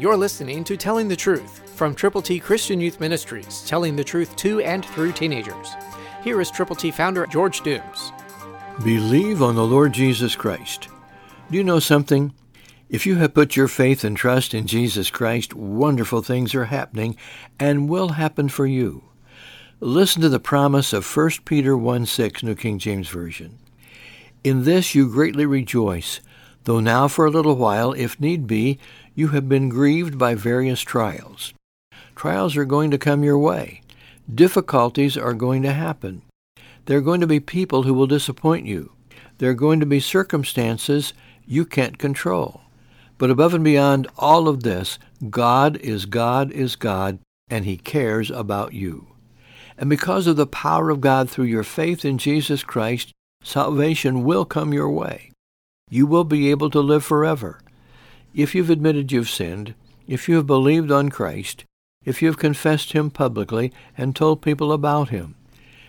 You're listening to Telling the Truth from Triple T Christian Youth Ministries, telling the truth to and through teenagers. Here is Triple T founder George Dooms. Believe on the Lord Jesus Christ. Do you know something? If you have put your faith and trust in Jesus Christ, wonderful things are happening and will happen for you. Listen to the promise of 1 Peter 1:6, New King James Version. In this you greatly rejoice, though now for a little while, if need be, you have been grieved by various trials. Trials are going to come your way. Difficulties are going to happen. There are going to be people who will disappoint you. There are going to be circumstances you can't control. But above and beyond all of this, God is God, and He cares about you. And because of the power of God through your faith in Jesus Christ, salvation will come your way. You will be able to live forever. If you've admitted you've sinned, if you have believed on Christ, if you have confessed Him publicly and told people about Him.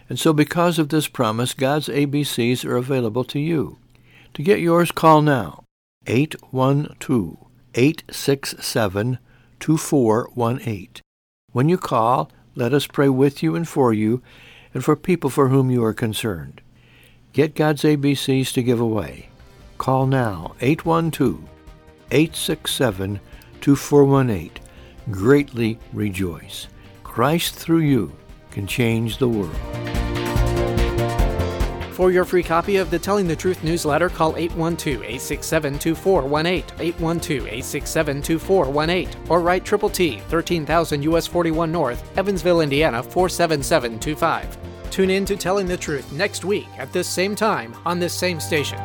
And so because of this promise, God's ABCs are available to you. To get yours, call now, 812-867-2418. When you call, let us pray with you and for you and for people for whom you are concerned. Get God's ABCs to give away. Call now, 812-867-2418. Greatly rejoice. Christ through you can change the world. For your free copy of the Telling the Truth newsletter, call 812-867-2418, 812-867-2418, or write Triple T, 13,000 U.S. 41 North, Evansville, Indiana, 47725. Tune in to Telling the Truth next week at this same time on this same station.